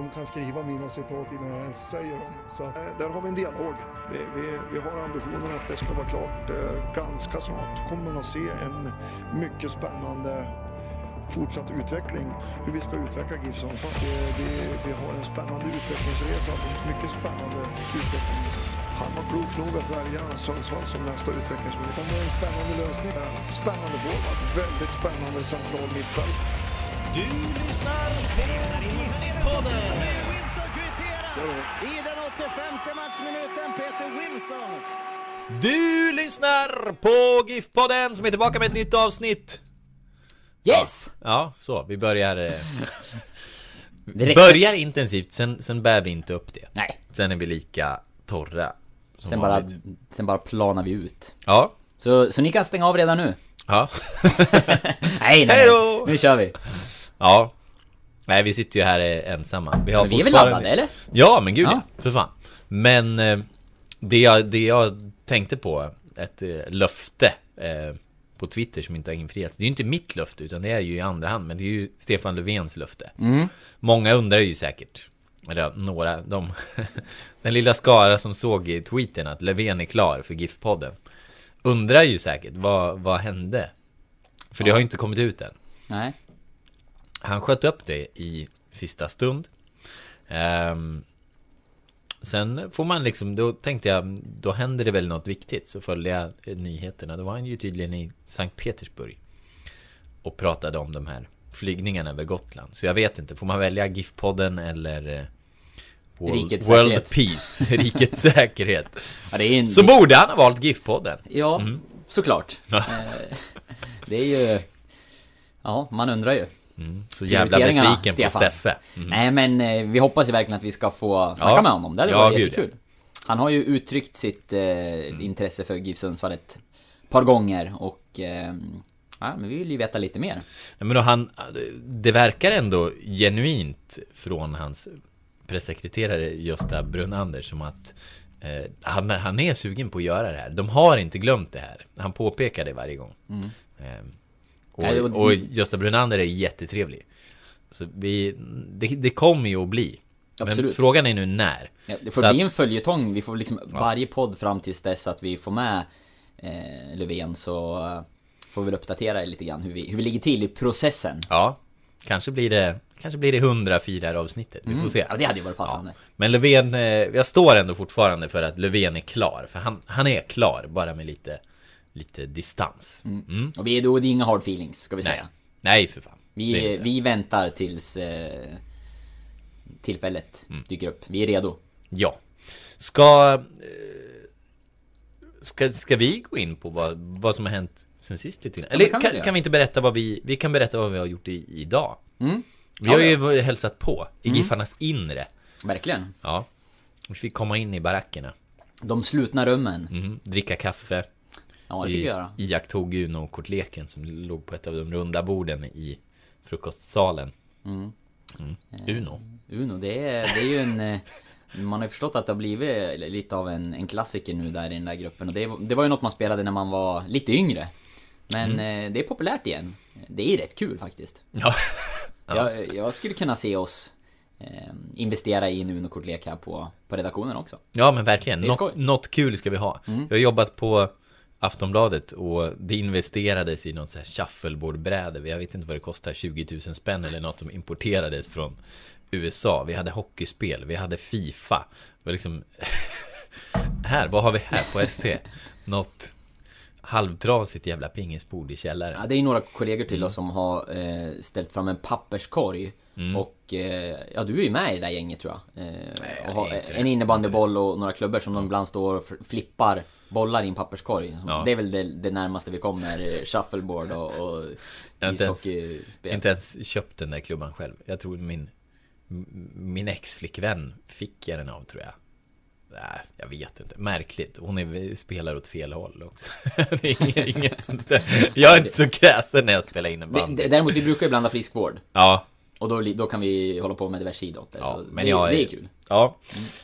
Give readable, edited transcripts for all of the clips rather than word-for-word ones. De kan skriva mina citat innan jag ens säger dem. Så. Där har vi en dialog. Vi har ambitionen att det ska vara klart ganska snart. Kommer man att se en mycket spännande fortsatt utveckling. Hur vi ska utveckla Gifsson. Vi har en spännande utvecklingsresa. Mycket spännande utvecklingsresa. Han var klok nog att välja Sundsvall som nästa utvecklingsmodell. Det är en spännande lösning. Spännande vård. Väldigt spännande central mittfält. Du lyssnar på GIF-podden. I den 85:e matchminuten Peter Wilson. Du lyssnar på GIF-podden som är tillbaka med ett nytt avsnitt. Yes! Ja, så vi börjar intensivt, sen bär vi inte upp det. Nej. Sen är vi lika torra som sen bara planar vi ut. Ja. Så ni kan stänga av redan nu. Ja. Nej. Nu kör vi. Ja. Nej, vi sitter ju här ensamma. Vi är väl laddade, eller? Ja, men gud, ja. För fan. Men det jag tänkte på, ett löfte på Twitter som inte har infriats. Det är ju inte mitt löfte, utan det är ju i andra hand. Men det är ju Stefan Löfvens löfte. Mm. Många undrar ju säkert, eller några, den lilla skara som såg i tweeten att Löfven är klar för GIF-podden, undrar ju säkert, vad hände? För det har ju inte kommit ut än. Nej. Han sköt upp det i sista stund. Sen får man liksom, då tänkte jag, då händer det väl något viktigt. Så följde jag nyheterna. Då var han ju tydligen i Sankt Petersburg och pratade om de här flygningarna över Gotland. Så jag vet inte, får man välja GIF-podden eller World Peace, rikets säkerhet? Ja, så borde han ha valt GIF-podden. Ja, såklart. Det är ju, ja, man undrar ju. Så jävla besviken Stefan. På Steffe. Nej, men vi hoppas ju verkligen att vi ska få snacka med honom. Det hade varit jättekul. Ja. Han har ju uttryckt sitt intresse för GIF Sundsvall ett par gånger. Och men vi vill ju veta lite mer. Nej, men då det verkar ändå genuint från hans pressekreterare Gösta Brunander som att han är sugen på att göra det här. De har inte glömt det här. Han påpekar det varje gång. Och Gösta Brunander är jättetrevlig. Så det kommer ju att bli. Absolut. Men frågan är nu när. Ja, det får så bli en följetong. Vi får liksom varje podd fram tills dess att vi får med Löfven, så får vi uppdatera lite grann hur vi ligger till i processen. Ja, kanske blir det 104 avsnittet. Vi får se. Ja, det hade ju varit passande. Ja. Men Löfven, jag står ändå fortfarande för att Löfven är klar. För han är klar, bara med lite distans. Och vi är då, det är inga hard feelings, ska vi säga. Nej, för fan. Vi väntar tills tillfället dyker upp. Vi är redo. Ja. Ska vi gå in på vad som har hänt sen sist lite? Eller kan vi inte berätta vad vi kan berätta vad vi har gjort idag? Vi har ju hälsat på i Giffarnas inre. Verkligen. Ja. Vi fick komma in i barackerna. De slutna rummen. Dricka kaffe. Ja, I aktog Uno och kortleken som låg på ett av de runda borden i frukostsalen. Uno, det är ju en... Man har ju förstått att det har blivit lite av en klassiker nu där i den där gruppen. Och det var ju något man spelade när man var lite yngre. Men det är populärt igen. Det är rätt kul faktiskt. Ja. Jag skulle kunna se oss investera i en Uno-kortlek här på redaktionen också. Ja, men verkligen. Något kul ska vi ha. Jag har jobbat på Aftonbladet och det investerades i någon så här shuffleboardbräde. Jag vet inte vad det kostar, 20 000 spänn eller något som importerades från USA. Vi hade hockeyspel, vi hade FIFA. Det var liksom här, vad har vi här på ST? Något halvtrasigt jävla pingisbord i källaren. Ja, det är några kollegor till oss som har ställt fram en papperskorg. Och du är ju med i det där gänget, tror jag. Nej, och har en innebandyboll och några klubbor som de ibland står och flippar bollar i en papperskorg. Det är väl det närmaste vi kommer shuffleboard och ishockey. Inte ens köpt den där klubban själv. Jag tror min ex-flickvän fick jag den av, tror jag. Nej, Jag vet inte, märkligt. Hon spelar åt fel håll också. Det är inget som jag är inte så kräsen när jag spelar in en band. Däremot vi brukar ju blanda friskvård. Ja. Och då kan vi hålla på med diverse idrotter. Ja, så men det är kul. Ja.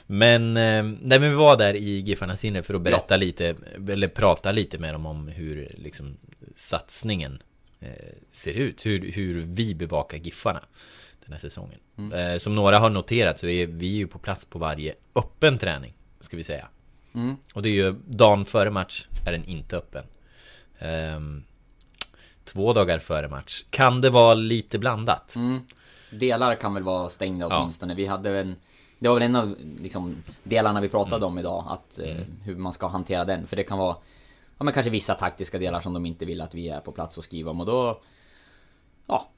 Mm. Men vi var där i Giffarnas inre för att berätta lite eller prata lite med dem om hur liksom satsningen ser ut, hur vi bevakar Giffarna den här säsongen. Som några har noterat så är vi ju på plats på varje öppen träning, ska vi säga. Mm. Och det är ju dagen före match är den inte öppen. 2 dagar före match kan det vara lite blandat. Mm. Delar kan väl vara stängda åtminstone. Vi hade det var väl en av liksom, delarna vi pratade om idag, att hur man ska hantera den. För det kan vara men kanske vissa taktiska delar som de inte vill att vi är på plats och skriva om. Och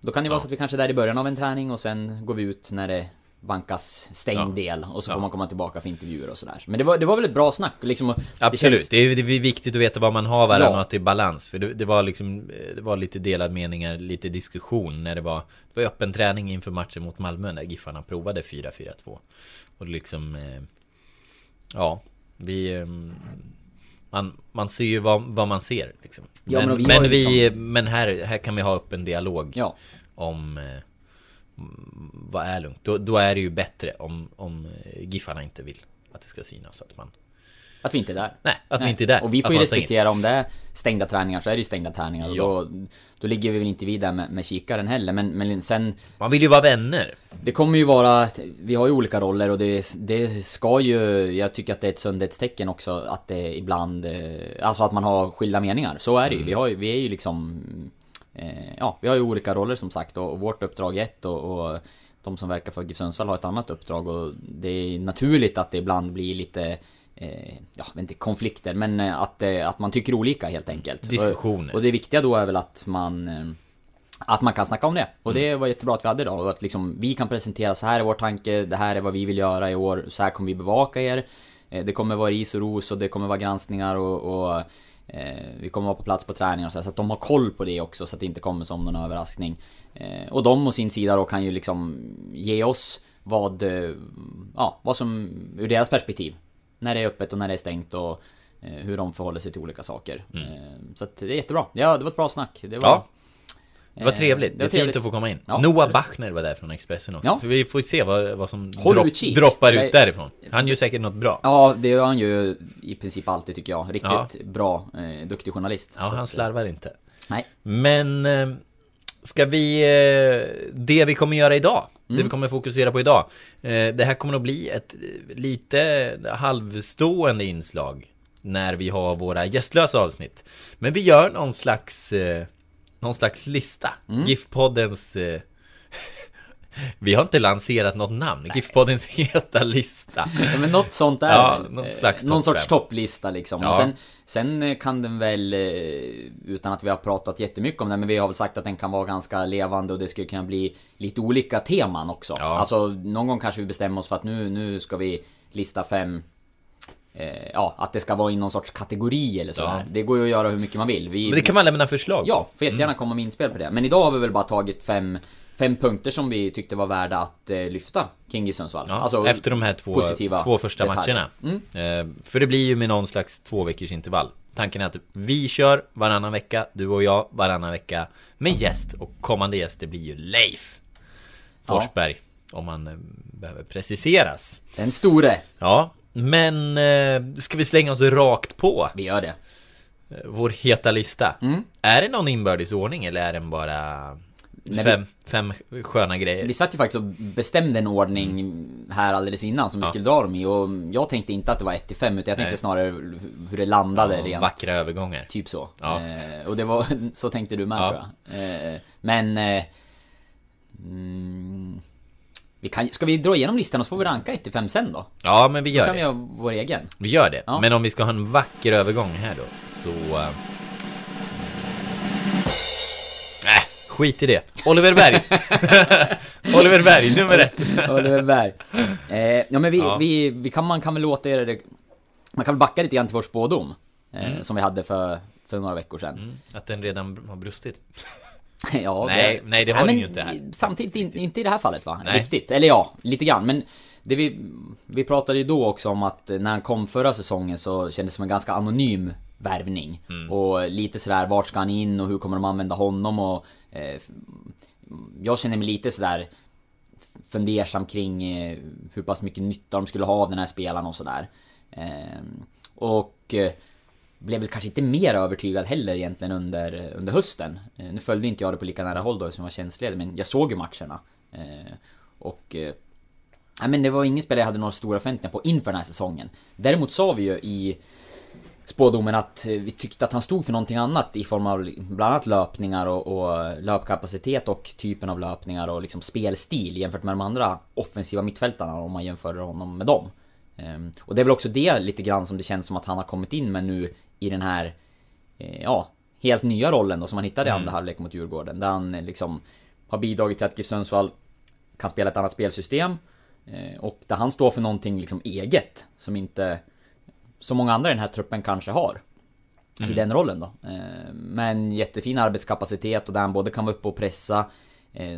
då kan det vara så att vi kanske är där i början av en träning och sen går vi ut när det bankas stängd del och så får man komma tillbaka för intervjuer och sådär. Men det var väl ett bra snack liksom. Absolut, det är viktigt att veta vad man har varandra och att det är balans. För det var lite delad meningar, lite diskussion när det var öppen träning inför matchen mot Malmö där Giffarna provade 4-4-2. Och liksom man ser ju vad man ser liksom. Men här kan vi ha öppen dialog om vad är lugnt. Då är det ju bättre om Giffarna inte vill att det ska synas att vi inte är där. Nej, vi inte är där. Och vi får ju respektera om det är stängda träningar, så är det ju stängda träningar och då ligger vi väl inte vidare med kikaren heller, men sen man vill ju vara vänner. Det kommer ju vara, vi har ju olika roller och det ska ju, jag tycker att det är ett sundhetstecken också att det ibland alltså att man har skilda meningar. Så är det ju. Vi är ju liksom vi har ju olika roller som sagt, och vårt uppdrag är ett och de som verkar för GIF Sundsvall har ett annat uppdrag, och det är naturligt att det ibland blir lite inte konflikter, men att man tycker olika helt enkelt. Diskussioner. Och det viktiga då är väl att man kan snacka om det. Och det var jättebra att vi hade idag, att liksom, vi kan presentera så här är vår tanke, det här är vad vi vill göra i år, så här kommer vi bevaka er. Det kommer vara ris och ros och det kommer vara granskningar och vi kommer vara på plats på träningar och så att de har koll på det också, så att det inte kommer som någon överraskning. Och de och sin sida då kan ju liksom ge oss vad som ur deras perspektiv, när det är öppet och när det är stängt, och hur de förhåller sig till olika saker. Så att det är jättebra. Ja, det var ett bra snack. Det var trevligt. Det var fint att få komma in. Ja, Noah Bachner var där från Expressen också. Ja. Så vi får se vad som droppar ut därifrån. Han gör säkert något bra. Ja, det gör han ju i princip alltid tycker jag. Riktigt bra, duktig journalist. Ja, han slarvar inte. Nej. Men ska vi... Det vi kommer göra idag, det vi kommer fokusera på idag. Det här kommer att bli ett lite halvstående inslag när vi har våra gästlösa avsnitt. Men vi gör någon slags lista. GIF-poddens... Vi har inte lanserat något namn. Nej. GIF-poddens heta lista. Ja, men något sånt är någon sorts topplista liksom. Ja. Och sen kan den väl, utan att vi har pratat jättemycket om det, men vi har väl sagt att den kan vara ganska levande och det skulle kunna bli lite olika teman också. Ja. Alltså någon gång kanske vi bestämmer oss för att nu ska vi lista 5... att det ska vara i någon sorts kategori eller så här. Det går ju att göra hur mycket man vill. Men det kan man lämna förslag. Ja, för jättegärna komma med inspel på det. Men idag har vi väl bara tagit 5 punkter som vi tyckte var värda att lyfta kring GIF Sundsvall. Ja, alltså, efter de här två första detaljer. Matcherna. För det blir ju med någon slags 2 veckors intervall. Tanken är att vi kör varannan vecka, du och jag varannan vecka med gäst, och kommande gäst det blir ju Leif Forsberg om man behöver preciseras. Den store. Ja. Men ska vi slänga oss rakt på? Vi gör det. Vår heta lista. Är det någon inbördesordning eller är den bara fem sköna grejer? Vi satt ju faktiskt och bestämde en ordning här alldeles innan som vi skulle dra dem i. Och jag tänkte inte att det var 1-5, utan jag tänkte snarare hur det landade rent. Vackra övergångar. Typ så. Ja. Och det var, så tänkte du med tror jag. Men... ska vi dra igenom listan och så får vi ranka 1-5 sen då? Ja, men vi gör det. Då kan vi ha vår egen. Vi gör det. Ja. Men om vi ska ha en vacker övergång här då, så... skit i det. Oliver Berg. Oliver Berg, nummer 1. Oliver Berg. Man kan väl låta er... Man kan väl backa lite grann till vår spådom som vi hade för några veckor sedan. Att den redan har brustit. Ja, nej, det har ni ju inte här. Samtidigt inte i det här fallet va? Nej. Riktigt, eller lite grann. Men det vi pratade ju då också om att när han kom förra säsongen så kändes det som en ganska anonym värvning. Och lite sådär, vart ska han in och hur kommer de använda honom? Och jag känner mig lite sådär fundersam kring hur pass mycket nytta de skulle ha av den här spelaren och sådär. Och blev väl kanske inte mer övertygad heller egentligen under hösten. Nu följde inte jag det på lika nära håll då som jag var tjänstledig, men jag såg ju matcherna. Men det var ingen spelare jag hade några stora förväntningar på inför den här säsongen. Däremot sa vi ju i spådomen att vi tyckte att han stod för någonting annat i form av bland annat löpningar och löpkapacitet och typen av löpningar och liksom spelstil jämfört med de andra offensiva mittfältarna om man jämför honom med dem. Och det är väl också det lite grann som det känns som att han har kommit in med nu i den här helt nya rollen då, som han hittade i andra halvlek mot Djurgården, där han liksom har bidragit till att GIF Sundsvall kan spela ett annat spelsystem och där han står för någonting liksom eget som inte så många andra i den här truppen kanske har i den rollen då. Men jättefin arbetskapacitet och där han både kan vara uppe och pressa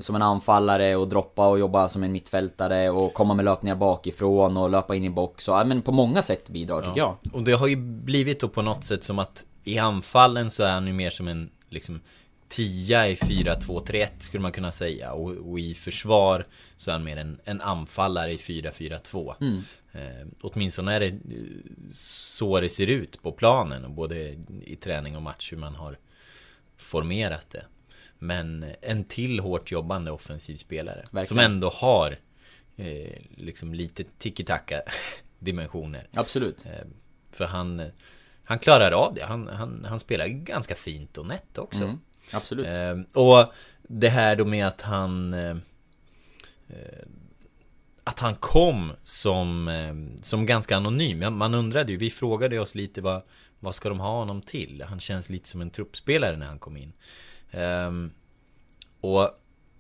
som en anfallare och droppa och jobba som en mittfältare och komma med löpningar bakifrån och löpa in i box och, men på många sätt bidrar tycker jag. Och det har ju blivit då på något sätt som att i anfallen så är han ju mer som en liksom 10 i 4-2-3-1 skulle man kunna säga, och i försvar så är han mer en anfallare i 4-4-2. Åtminstone är det så det ser ut på planen och både i träning och match hur man har formerat det. Men en till hårt jobbande offensiv spelare. Verkligen. Som ändå har liksom lite tiki-taka dimensioner. Absolut. För han klarar av det. Han spelar ganska fint och nätt också. Absolut. Och det här då med att han kom som ganska anonym. Man undrade ju, vi frågade oss lite vad ska de ha honom till? Han känns lite som en truppspelare när han kom in. Och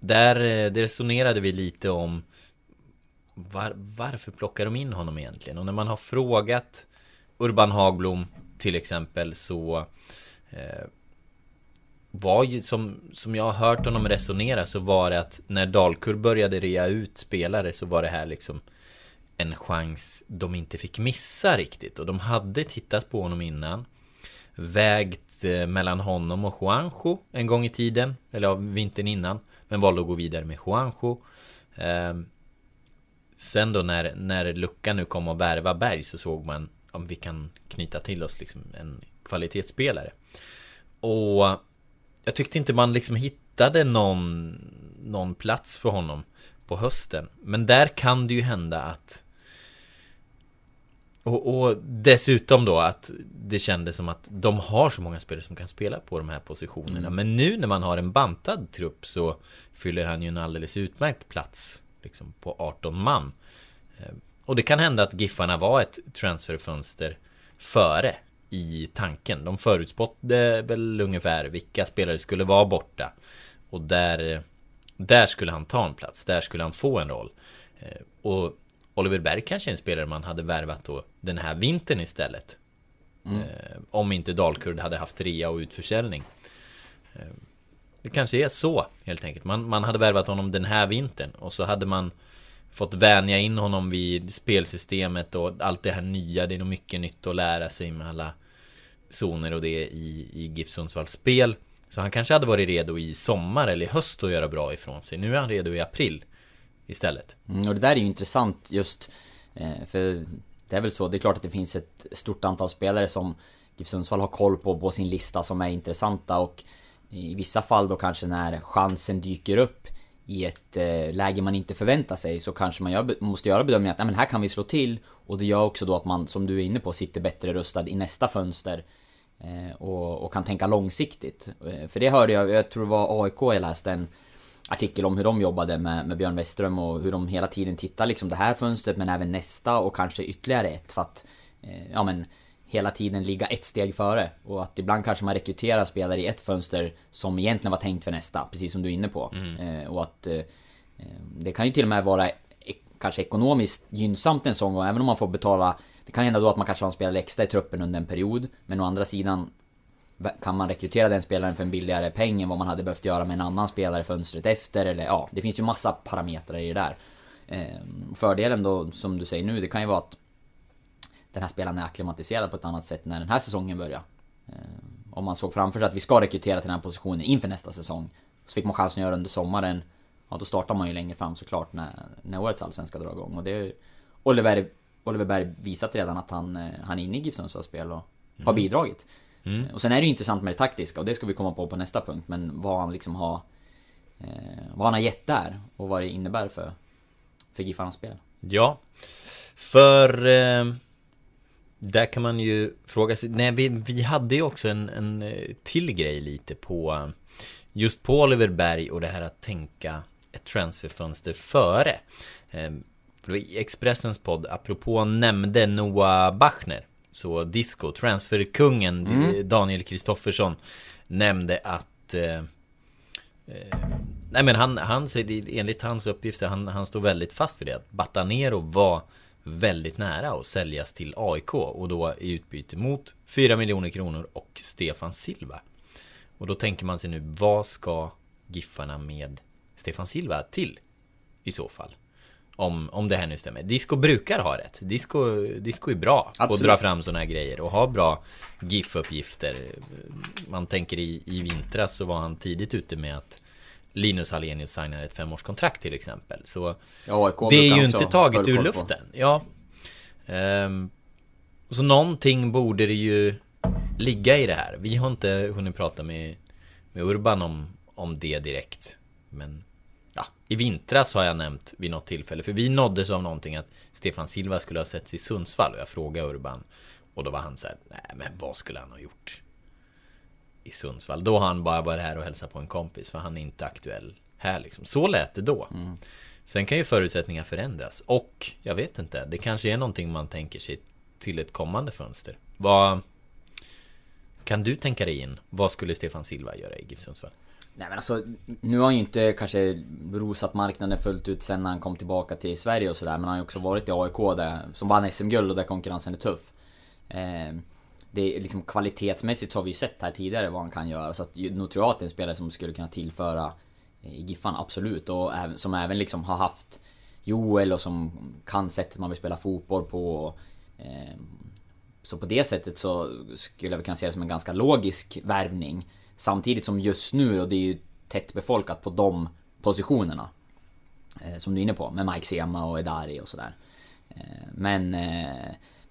där resonerade vi lite om varför plockar de in honom egentligen. Och när man har frågat Urban Hagblom till exempel så var ju som jag har hört honom resonera, så var det att när Dalkurd började rea ut spelare så var det här liksom en chans de inte fick missa riktigt. Och de hade tittat på honom innan, vägt mellan honom och Juanjo en gång i tiden, eller vintern innan, men valde att gå vidare med Juanjo. Sen då när luckan nu kom att värva Berg så såg man om vi kan knyta till oss liksom en kvalitetsspelare. Och jag tyckte inte man liksom hittade någon plats för honom på hösten, men där kan det ju hända att och dessutom då att det kändes som att de har så många spelare som kan spela på de här positionerna. Men nu när man har en bantad trupp så fyller han ju en alldeles utmärkt plats liksom på 18 man. Och det kan hända att Giffarna var ett transferfönster före i tanken. De förutspådde väl ungefär vilka spelare skulle vara borta. Och där skulle han ta en plats, där skulle han få en roll. Och Oliver Berg kanske är en spelare man hade värvat då den här vintern istället. Om inte Dalkurd hade haft rea och utförsäljning. Det kanske är så helt enkelt. Man hade värvat honom den här vintern och så hade man fått vänja in honom vid spelsystemet och allt det här nya. Det är nog mycket nytt att lära sig med alla zoner och det i GIF Sundsvalls spel. Så han kanske hade varit redo i sommar eller i höst att göra bra ifrån sig. Nu är han redo i april istället. Och det där är ju intressant just för det är väl så, det är klart att det finns ett stort antal spelare som GIF Sundsvall har koll på sin lista som är intressanta, och i vissa fall då kanske när chansen dyker upp i ett läge man inte förväntar sig så kanske man måste göra bedömningen att nej, men här kan vi slå till, och det gör också då att man, som du är inne på, sitter bättre rustad i nästa fönster och kan tänka långsiktigt. För det hörde jag tror det var AIK jag läste en artikel om hur de jobbade med Björn Westström och hur de hela tiden tittar liksom det här fönstret men även nästa och kanske ytterligare ett för att hela tiden ligga ett steg före, och att ibland kanske man rekryterar spelare i ett fönster som egentligen var tänkt för nästa, precis som du är inne på. Och att det kan ju till och med vara kanske ekonomiskt gynnsamt en sång, och även om man får betala, det kan hända då att man kanske har en spelare extra i truppen under en period, men å andra sidan kan man rekrytera den spelaren för en billigare peng än vad man hade behövt göra med en annan spelare fönstret efter, eller det finns ju massa parametrar i det där. Fördelen då, som du säger nu, det kan ju vara att den här spelaren är akklimatiserad på ett annat sätt när den här säsongen börjar. Om man såg framför sig att vi ska rekrytera till den här positionen inför nästa säsong, så fick man chansen att göra under sommaren. Ja, då startar man ju längre fram såklart när årets allsvenska drar igång. Och det är Oliver Berg visat redan att han är inne i Gifssons spel och har bidragit. Och sen är det ju intressant med det taktiska, och det ska vi komma på nästa punkt. Men vad han liksom har, vad han har gett där och vad det innebär för Giffarnas spel. Ja, för där kan man ju fråga sig. Nej, vi hade ju också en till grej lite på just på Oliver Berg och det här att tänka ett transferfönster före. I Expressens podd, apropå, nämnde Noah Bachner, så Disco, transferkungen Daniel Kristoffersson, nämnde att nej, men han säger, enligt hans uppgifter, han står väldigt fast vid det, att Batanero var väldigt nära att säljas till AIK, och då i utbyte mot 4 miljoner kronor och Stefan Silva. Och då tänker man sig nu, vad ska Giffarna med Stefan Silva till i så fall? Om det här nu stämmer. Disco brukar ha rätt. Disco är bra på att dra fram såna här grejer och ha bra GIF-uppgifter. Man tänker i vintras så var han tidigt ute med att Linus Hallenius signar ett 5-årskontrakt till exempel. Så ja, det är ju inte taget ur luften. Ja. Så någonting borde det ju ligga i det här. Vi har inte hunnit prata med Urban om det direkt. Men ja, i vintras har jag nämnt vid något tillfälle, för vi nåddes av någonting att Stefan Silva skulle ha setts i Sundsvall, och jag frågade Urban, och då var han så här: nej, men vad skulle han ha gjort i Sundsvall? Då har han bara varit här och hälsat på en kompis, för han är inte aktuell här liksom. Så lät det då. Sen kan ju förutsättningar förändras, och jag vet inte, det kanske är någonting man tänker sig till ett kommande fönster. Vad kan du tänka dig in? Vad skulle Stefan Silva göra i GIF Sundsvall? Nej, men alltså, nu har han ju inte kanske rosat marknaden fullt ut sen när han kom tillbaka till Sverige och sådär, men han har ju också varit i AIK där, som vann SM-guld, och där konkurrensen är tuff. Det är liksom, kvalitetsmässigt så har vi ju sett här tidigare vad han kan göra, så att nog tror jag att det är en spelare som skulle kunna tillföra i Giffan, absolut, och som även liksom har haft Joel och som kan sättet man vill spela fotboll på. Så på det sättet så skulle jag kunna se det som en ganska logisk värvning. Samtidigt som just nu, och det är ju tätt befolkat på de positionerna som du är inne på, med Mike Sema och Eddahri och sådär.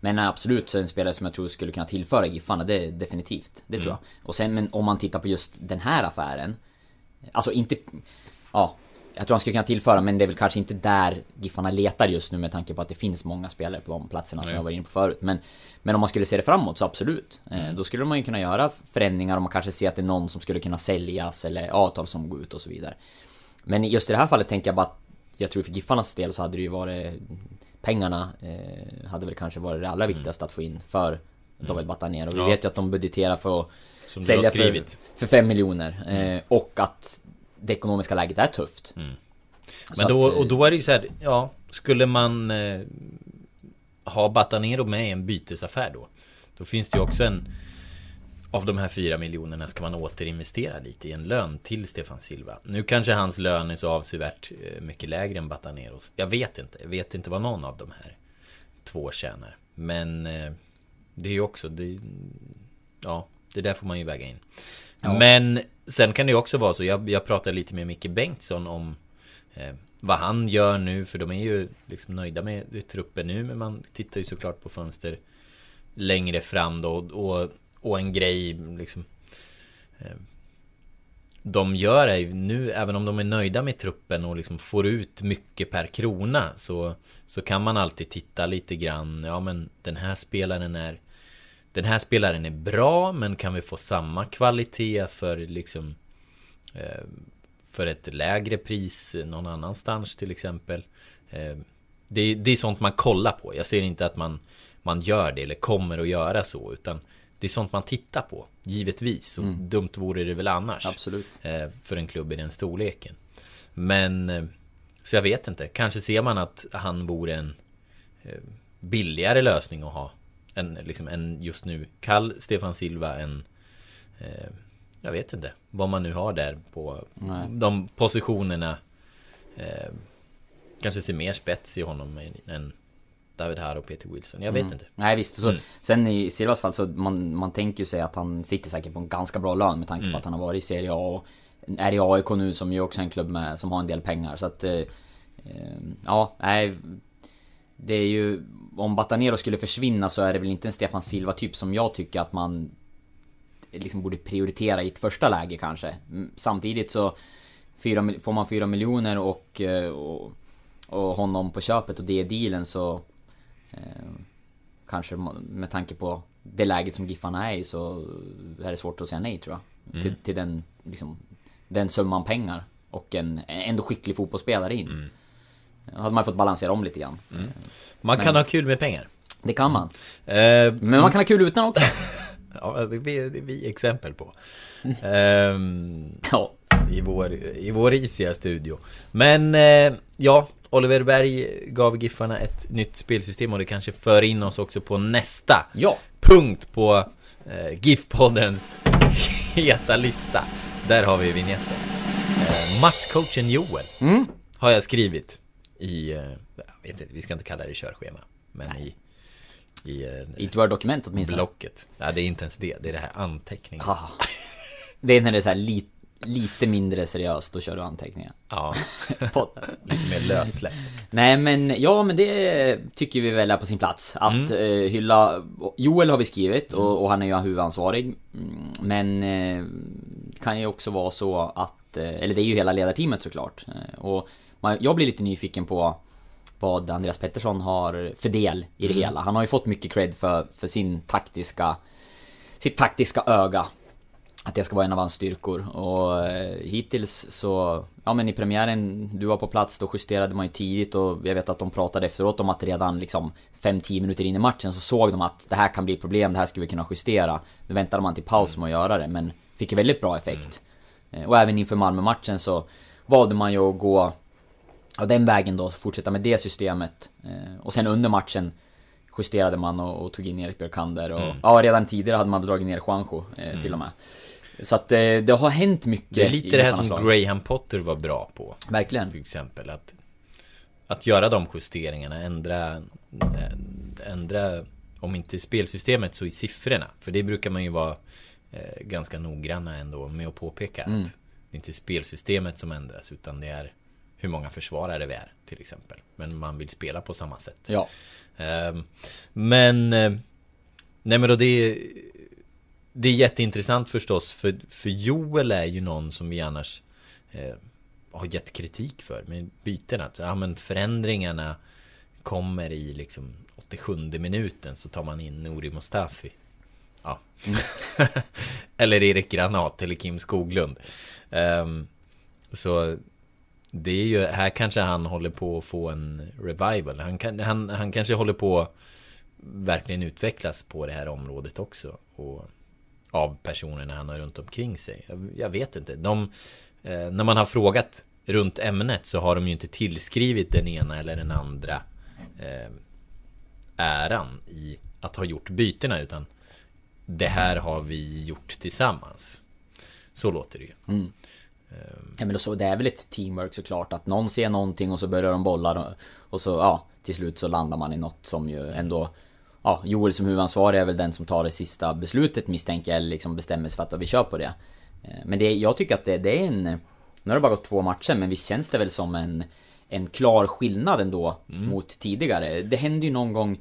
Men absolut, så en spelare som jag tror skulle kunna tillföra Giffarna, det är definitivt, det tror jag. Och sen, men om man tittar på just den här affären, alltså inte, ja, jag tror han skulle kunna tillföra, men det är väl kanske inte där Giffarna letar just nu, med tanke på att det finns många spelare på de platserna som jag var inne på förut. Men om man skulle se det framåt, så absolut. Då skulle man ju kunna göra förändringar, om man kanske ser att det är någon som skulle kunna säljas, eller avtal som går ut och så vidare. Men just i det här fallet tänker jag bara att jag tror för Giffarnas del så hade det ju varit pengarna, hade väl kanske varit det allra viktigaste att få in för David Batanero. Vi vet ju att de budgeterar för att sälja för 5 miljoner. Och att det ekonomiska läget är tufft. Men då, och då är det ju så här, ja, skulle man ha Batanero med i en bytesaffär då finns det ju också en av de här 4 miljonerna ska man återinvestera lite i en lön till Stefan Silva. Nu kanske hans lön är så avsevärt mycket lägre än Bataneros. Jag vet inte vad någon av de här två tjänar. Men det är ju också det, ja, det där får man ju väga in. Ja. Men sen kan det ju också vara så, jag pratade lite med Micke Bengtsson om vad han gör nu, för de är ju liksom nöjda med truppen nu, men man tittar ju såklart på fönster längre fram då, och en grej liksom de gör är ju nu, även om de är nöjda med truppen och liksom får ut mycket per krona, så kan man alltid titta lite grann, ja, men den här spelaren är bra, men kan vi få samma kvalitet för liksom för ett lägre pris någon annanstans till exempel. Det är sånt man kollar på. Jag ser inte att man gör det eller kommer att göra så, utan det är sånt man tittar på, givetvis. Och dumt vore det väl annars. Absolut. För en klubb i den storleken. Men, så jag vet inte. Kanske ser man att han vore en billigare lösning att ha en just nu kall Stefan Silva, en jag vet inte vad man nu har där på de positionerna kanske ser mer spets i honom än David här och Peter Wilson. Jag vet inte. Nej visst. Så, sen i Silvas fall så man tänker ju sig att han sitter säkert på en ganska bra lön med tanke på att han har varit i Serie A och är i AIK nu, som ju också är en klubb med, som har en del pengar. Så att ja, nej, det är ju, om Batanero skulle försvinna så är det väl inte en Stefan Silva typ som jag tycker att man liksom borde prioritera i ett första läge kanske. Samtidigt så får man 4 miljoner och honom på köpet och det är dealen, så kanske med tanke på det läget som Giffarna är i så är det svårt att säga nej, tror jag. Till den, liksom, den summan pengar och en ändå skicklig fotbollsspelare in. Hade man fått balansera om lite grann. Man kan ha kul med pengar. Det kan man. Men man kan ha kul utan också. Ja, det är vi exempel på. Ja. I vår isiga studio. Men ja, Oliver Berg gav Giffarna ett nytt spelsystem och det kanske för in oss också på nästa punkt på GIF-poddens heta lista. Där har vi vignetten. Matchcoachen Joel har jag skrivit i, jag vet inte, vi ska inte kalla det körschema, men i ett Word-dokument åtminstone. Blocket. Ja, det är inte ens det. Det är det här anteckningen. Ah, det är när det är så här lite mindre seriöst, då kör du anteckningar. Ja, lite mer löslätt. Nej, men ja, men det tycker vi väl är på sin plats. Att hylla Joel har vi skrivit och han är ju huvudansvarig. Men kan ju också vara så att, eller det är ju hela ledarteamet såklart. Och jag blir lite nyfiken på vad Andreas Pettersson har för del i det hela. Han har ju fått mycket cred för sitt taktiska öga. Att det ska vara en av hans styrkor. Och hittills så, ja men i premiären, du var på plats, då justerade man ju tidigt och jag vet att de pratade efteråt om att redan liksom 5-10 minuter in i matchen så såg de att det här kan bli problem, det här ska vi kunna justera. Nu väntade man till paus med att göra det, men fick ju väldigt bra effekt. Och även inför Malmö-matchen så valde man ju att gå av den vägen då, fortsätta med det systemet. Och sen under matchen justerade man och tog in Erik Björkander och ja, redan tidigare hade man dragit ner Juanjo till och med. Så att det har hänt mycket. Det är lite det här som Graham Potter var bra på. Verkligen. Till exempel att göra de justeringarna, ändra om inte i spelsystemet så i siffrorna, för det brukar man ju vara ganska noggranna ändå med att påpeka att det är inte spelsystemet som ändras utan det är hur många försvarare vi är till exempel, men man vill spela på samma sätt. Ja. Men nej, men då det är jätteintressant förstås, för Joel är ju någon som vi annars har gett kritik för med bytena. Ja, men förändringarna kommer i liksom 87:e minuten, så tar man in Nouri Mustafi. Ja. Eller Erik Granat eller Kim Skoglund. Så det är ju, här kanske han håller på att få en revival. Han kanske håller på att verkligen utvecklas på det här området också. Och av personerna han har runt omkring sig. Jag vet inte. När man har frågat runt ämnet så har de ju inte tillskrivit den ena eller den andra äran i att ha gjort bytena, utan det här har vi gjort tillsammans. Så låter det ju. Ja, men så, det är väl ett teamwork såklart, att någon ser någonting och så börjar de bolla och så ja, till slut så landar man i något som ju ändå, ja, Joel som huvudansvarig är väl den som tar det sista beslutet, misstänker jag, eller liksom bestämmer sig för att vi kör på det. Men jag tycker att det är en, nu har det bara gått 2 matcher, men visst känns det väl som en klar skillnad ändå mot tidigare. Det hände ju någon gång,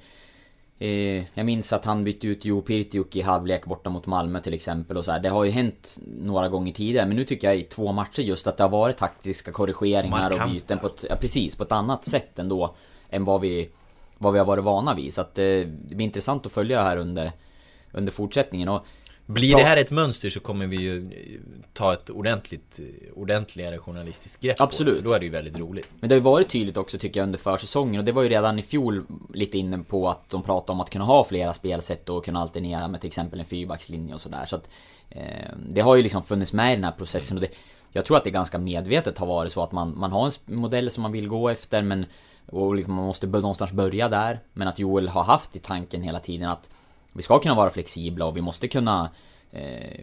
jag minns att han bytte ut Jo Pirtiuk i halvlek borta mot Malmö till exempel och så här. Det har ju hänt några gånger tidigare, men nu tycker jag i 2 matcher just att det har varit taktiska korrigeringar och byten på ett annat sätt ändå än vad vi har varit vana vid. Så att det blir intressant att följa här under fortsättningen. Och blir det här ett mönster så kommer vi ju ta ett ordentligare journalistiskt grepp. Absolut. På det, då är det ju väldigt roligt. Men det har ju varit tydligt också tycker jag under försäsongen, och det var ju redan i fjol lite inne på att de pratade om att kunna ha flera spelsätt och kunna alternera med till exempel en fyrbackslinje och sådär. Så att det har ju liksom funnits med i den här processen, och jag tror att det ganska medvetet har varit så att man har en modell som man vill gå efter, men och liksom man måste någonstans börja där. Men att Joel har haft i tanken hela tiden att vi ska kunna vara flexibla och vi måste kunna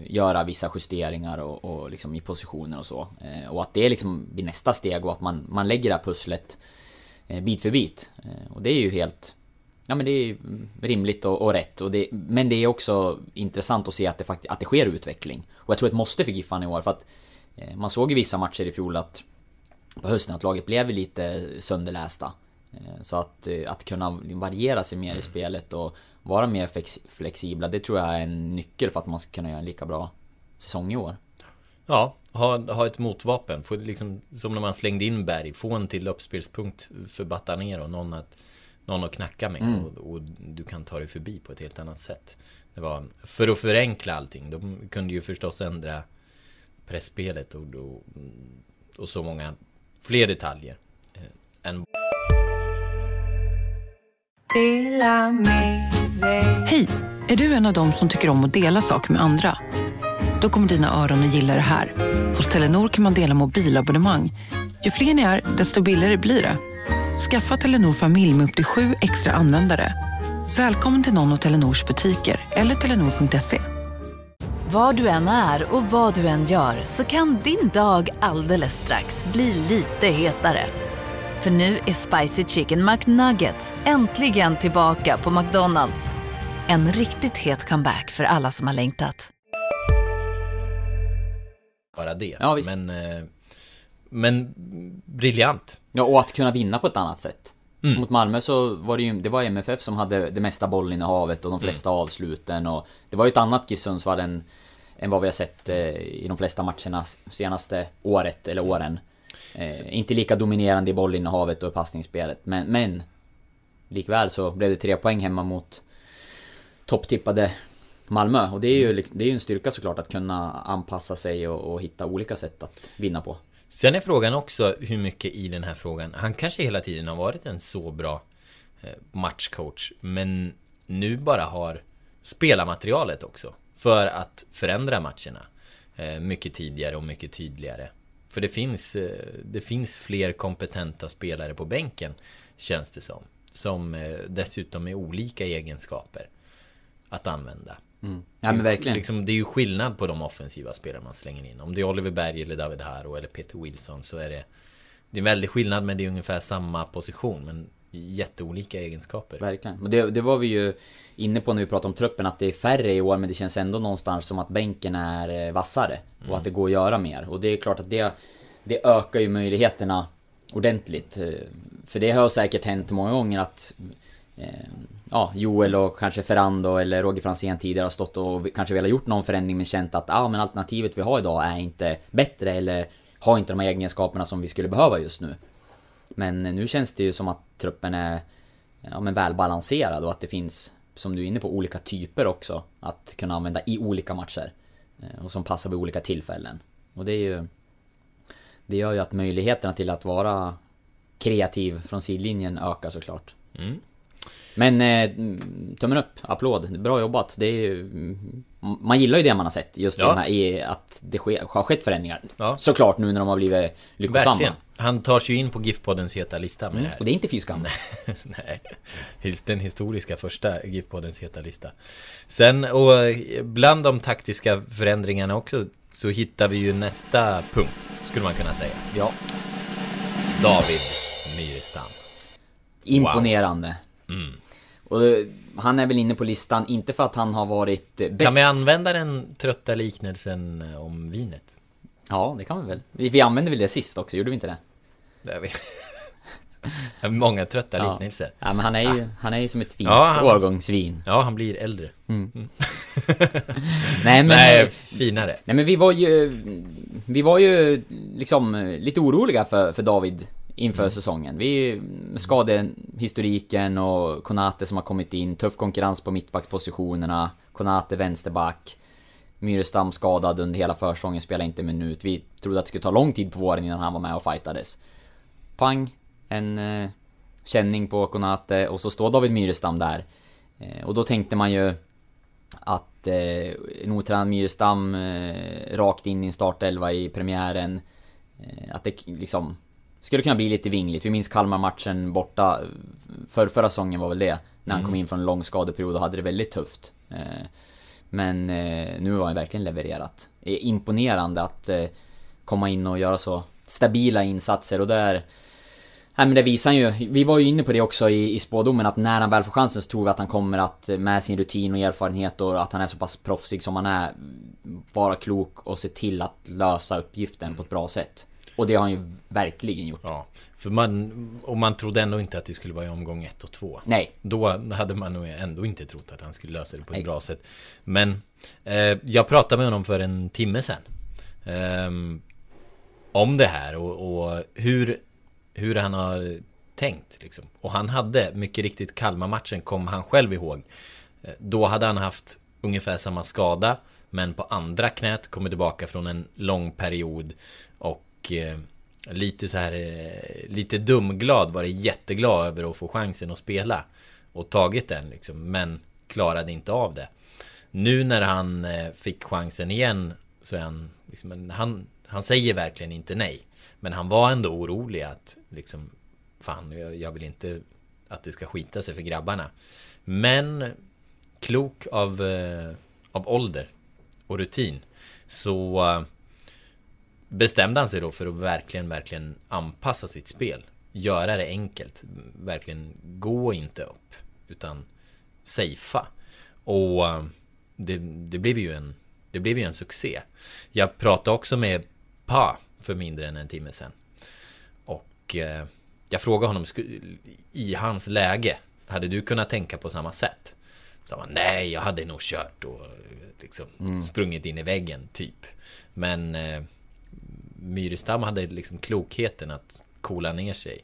göra vissa justeringar och liksom i positioner och så. Och att det liksom blir nästa steg och att man lägger det här pusslet bit för bit. Och det är ju helt... Ja, men det är rimligt och rätt. Och det, men det är också intressant att se att det sker utveckling. Och jag tror att måste för Giffarna i år. För att man såg i vissa matcher i fjol att på hösten att laget blev lite sönderlästa. Så att kunna variera sig mer i spelet och vara mer flexibla, det tror jag är en nyckel för att man ska kunna göra en lika bra säsong i år. Ja, ha ett motvapen. Få liksom, som när man slängde in Berg, få en till uppspelspunkt för Batanero, någon att knacka med och du kan ta dig förbi på ett helt annat sätt. Det var, för att förenkla allting, de kunde ju förstås ändra pressspelet och så många fler detaljer än... Hej, är du en av dem som tycker om att dela saker med andra? Då kommer dina öron att gilla det här. Hos Telenor kan man dela mobilabonnemang. Ju fler ni är, desto billigare blir det. Skaffa Telenor familj med upp till 7 extra användare. Välkommen till någon av Telenors butiker eller telenor.se. Var du än är och vad du än gör så kan din dag alldeles strax bli lite hetare. För nu är Spicy Chicken McNuggets äntligen tillbaka på McDonald's. En riktigt het comeback för alla som har längtat. Bara det, ja, visst. Men briljant. Ja, och att kunna vinna på ett annat sätt. Mot Malmö så var det var MFF som hade det mesta bollinnehavet och de flesta avsluten, och det var ju ett annat GIF Sundsvall än vad vi har sett i de flesta matcherna senaste året eller åren. Inte lika dominerande i bollinnehavet och passningsspelet, men likväl så blev det 3 poäng hemma mot topptippade Malmö, och det är ju en styrka såklart att kunna anpassa sig och hitta olika sätt att vinna på. Sen är frågan också hur mycket i den här frågan. Han kanske hela tiden har varit en så bra matchcoach, men nu bara har spelarmaterialet också för att förändra matcherna mycket tidigare och mycket tydligare. För det finns fler kompetenta spelare på bänken, känns det som dessutom är olika egenskaper att använda. Ja, men verkligen. Liksom, det är ju skillnad på de offensiva spelare man slänger in. Om det är Oliver Berg eller David Myrestam eller Peter Wilson, så är det är en väldig skillnad, men det är ungefär samma position men jätteolika egenskaper. Verkligen. Och det var vi ju inne på när vi pratade om truppen, att det är färre i år, men det känns ändå någonstans som att bänken är vassare och att det går att göra mer. Och det är klart att det ökar ju möjligheterna ordentligt. För det har säkert hänt många gånger att Joel och kanske Ferrando eller Roger Fransén tidigare har stått och kanske velat gjort någon förändring men känt att men alternativet vi har idag är inte bättre eller har inte de här egenskaperna som vi skulle behöva just nu. Men nu känns det ju som att truppen är välbalanserad, och att det finns, som du är inne på, olika typer också att kunna använda i olika matcher och som passar vid olika tillfällen. Och det gör ju att möjligheterna till att vara kreativ från sidlinjen ökar såklart. Men tummen upp, applåd, bra jobbat. Det är ju, man gillar ju det man har sett. Just det här är att det har skett förändringar, såklart, nu när de har blivit lyckosamma. Verkligen. Han tar sig in på GIF-poddens heta lista med det här. Och det är inte fyskam. Nej, den historiska första GIF-poddens heta lista. Sen, och bland de taktiska förändringarna också, så hittar vi ju nästa punkt, skulle man kunna säga. Ja. David Myrestam. Imponerande. Wow. Och han är väl inne på listan, inte för att han har varit bäst. Kan vi använda den trötta liknelsen om vinet? Ja, det kan vi väl. Vi använde väl det sist också, gjorde vi inte det? Många trötta liknelser. Ja, men han är ju som ett fint årgångsvin. Ja, han blir äldre. Nej, finare. Nej, men vi var ju liksom lite oroliga för David inför säsongen. Vi skadade historiken och Konate som har kommit in. Tuff konkurrens på mittbackspositionerna. Konate vänsterback. Myrestam skadad under hela försäsongen, spelade inte en minut. Vi trodde att det skulle ta lång tid på våren innan han var med och fightades. Pang! En känning på Konate, och så står David Myrestam där. Och då tänkte man ju att en otränad Myrestam rakt in i en startelva i premiären. Att det liksom skulle kunna bli lite vingligt. Vi minns Kalmar-matchen borta förra säsongen var väl det, när han kom in från en lång skadeperiod och hade det väldigt tufft. Men nu har han verkligen levererat. Det är imponerande att komma in och göra så stabila insatser. Och där Nej, men det visar ju, vi var ju inne på det också i spådomen, att när han väl får chansen så tror vi att han kommer att med sin rutin och erfarenhet och att han är så pass proffsig som han är vara klok och se till att lösa uppgiften på ett bra sätt. Och det har han ju verkligen gjort. Ja, för man trodde ändå inte att det skulle vara i omgång 1 och 2. Nej. Då hade man nog ändå inte trott att han skulle lösa det på ett bra sätt. Men jag pratade med honom för en timme sedan om det här och hur han har tänkt liksom. Och han hade mycket riktigt Kalmar-matchen, kom han själv ihåg. Då hade han haft ungefär samma skada, men på andra knät, kommer tillbaka från en lång period och lite så här lite dumglad, var det jätteglad över att få chansen att spela och tagit den liksom, men klarade inte av det. Nu när han fick chansen igen så är han liksom, han säger verkligen inte nej. Men han var ändå orolig att liksom, fan, jag vill inte att det ska skita sig för grabbarna. Men klok av ålder och rutin så bestämde han sig då för att verkligen anpassa sitt spel. Göra det enkelt. Verkligen gå inte upp utan safea. Och det blev ju en succé. Jag pratade också med Pa för mindre än en timme sedan. Och jag frågade honom, i hans läge, hade du kunnat tänka på samma sätt? Så han, nej, jag hade nog kört och liksom sprungit in i väggen typ. Men Myrestam hade liksom klokheten att coola ner sig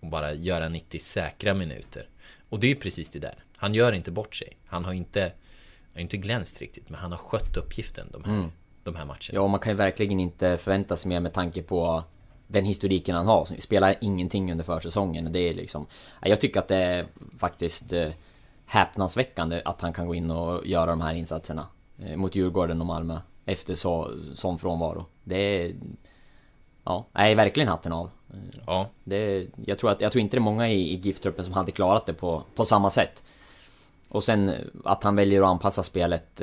och bara göra 90 säkra minuter. Och det är ju precis det där. Han gör inte bort sig. Han har inte glänst riktigt, men han har skött uppgiften de här matcherna. Ja, man kan ju verkligen inte förvänta sig mer med tanke på den historiken han har. Spelar ingenting under försäsongen. Det är liksom, jag tycker att det är faktiskt häpnadsväckande att han kan gå in och göra de här insatserna mot Djurgården och Malmö efter sån frånvaro. Det är, ja, är verkligen hatten av. Ja. Det, jag tror inte det är många i GIF-truppen som hade klarat det på samma sätt. Och sen att han väljer att anpassa spelet